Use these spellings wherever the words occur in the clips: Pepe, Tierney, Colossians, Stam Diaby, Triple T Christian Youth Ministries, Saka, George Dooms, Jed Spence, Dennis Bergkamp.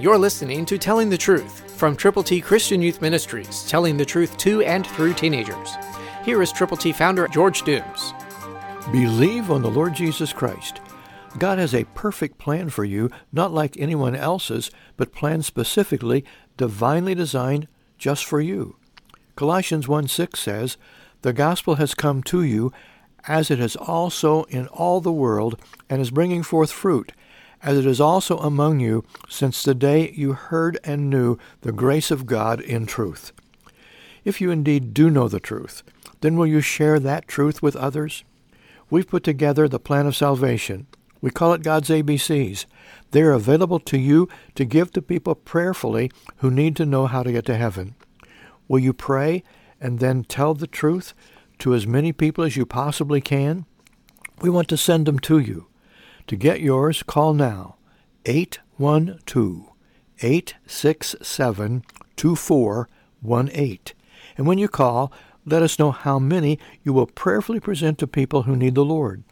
You're listening to Telling the Truth from Triple T Christian Youth Ministries, telling the truth to and through teenagers. Here is Triple T founder George Dooms. Believe on the Lord Jesus Christ. God has a perfect plan for you, not like anyone else's, but planned specifically, divinely designed just for you. Colossians 1:6 says, "The gospel has come to you, as it is also in all the world, and is bringing forth fruit, as it is also among you, since the day you heard and knew the grace of God in truth." If you indeed do know the truth, then will you share that truth with others? We've put together the plan of salvation. We call it God's ABCs. They're available to you to give to people prayerfully who need to know how to get to heaven. Will you pray and then tell the truth to as many people as you possibly can? We want to send them to you. To get yours, call now, 812-867-2418. And when you call, let us know how many you will prayerfully present to people who need the Lord.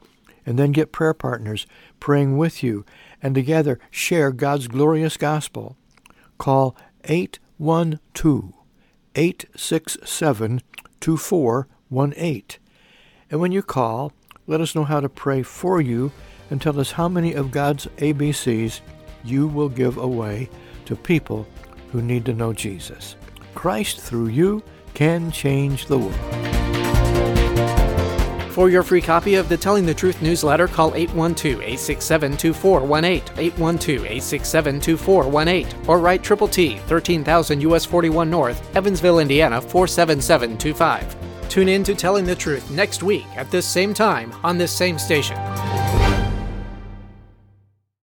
And then get prayer partners praying with you, and together share God's glorious gospel. Call 812-867-2418. And when you call, let us know how to pray for you, and tell us how many of God's ABCs you will give away to people who need to know Jesus. Christ through you can change the world. For your free copy of the Telling the Truth newsletter, call 812-867-2418, 812-867-2418, or write Triple T, 13,000 U.S. 41 North, Evansville, Indiana, 47725. Tune in to Telling the Truth next week at this same time on this same station.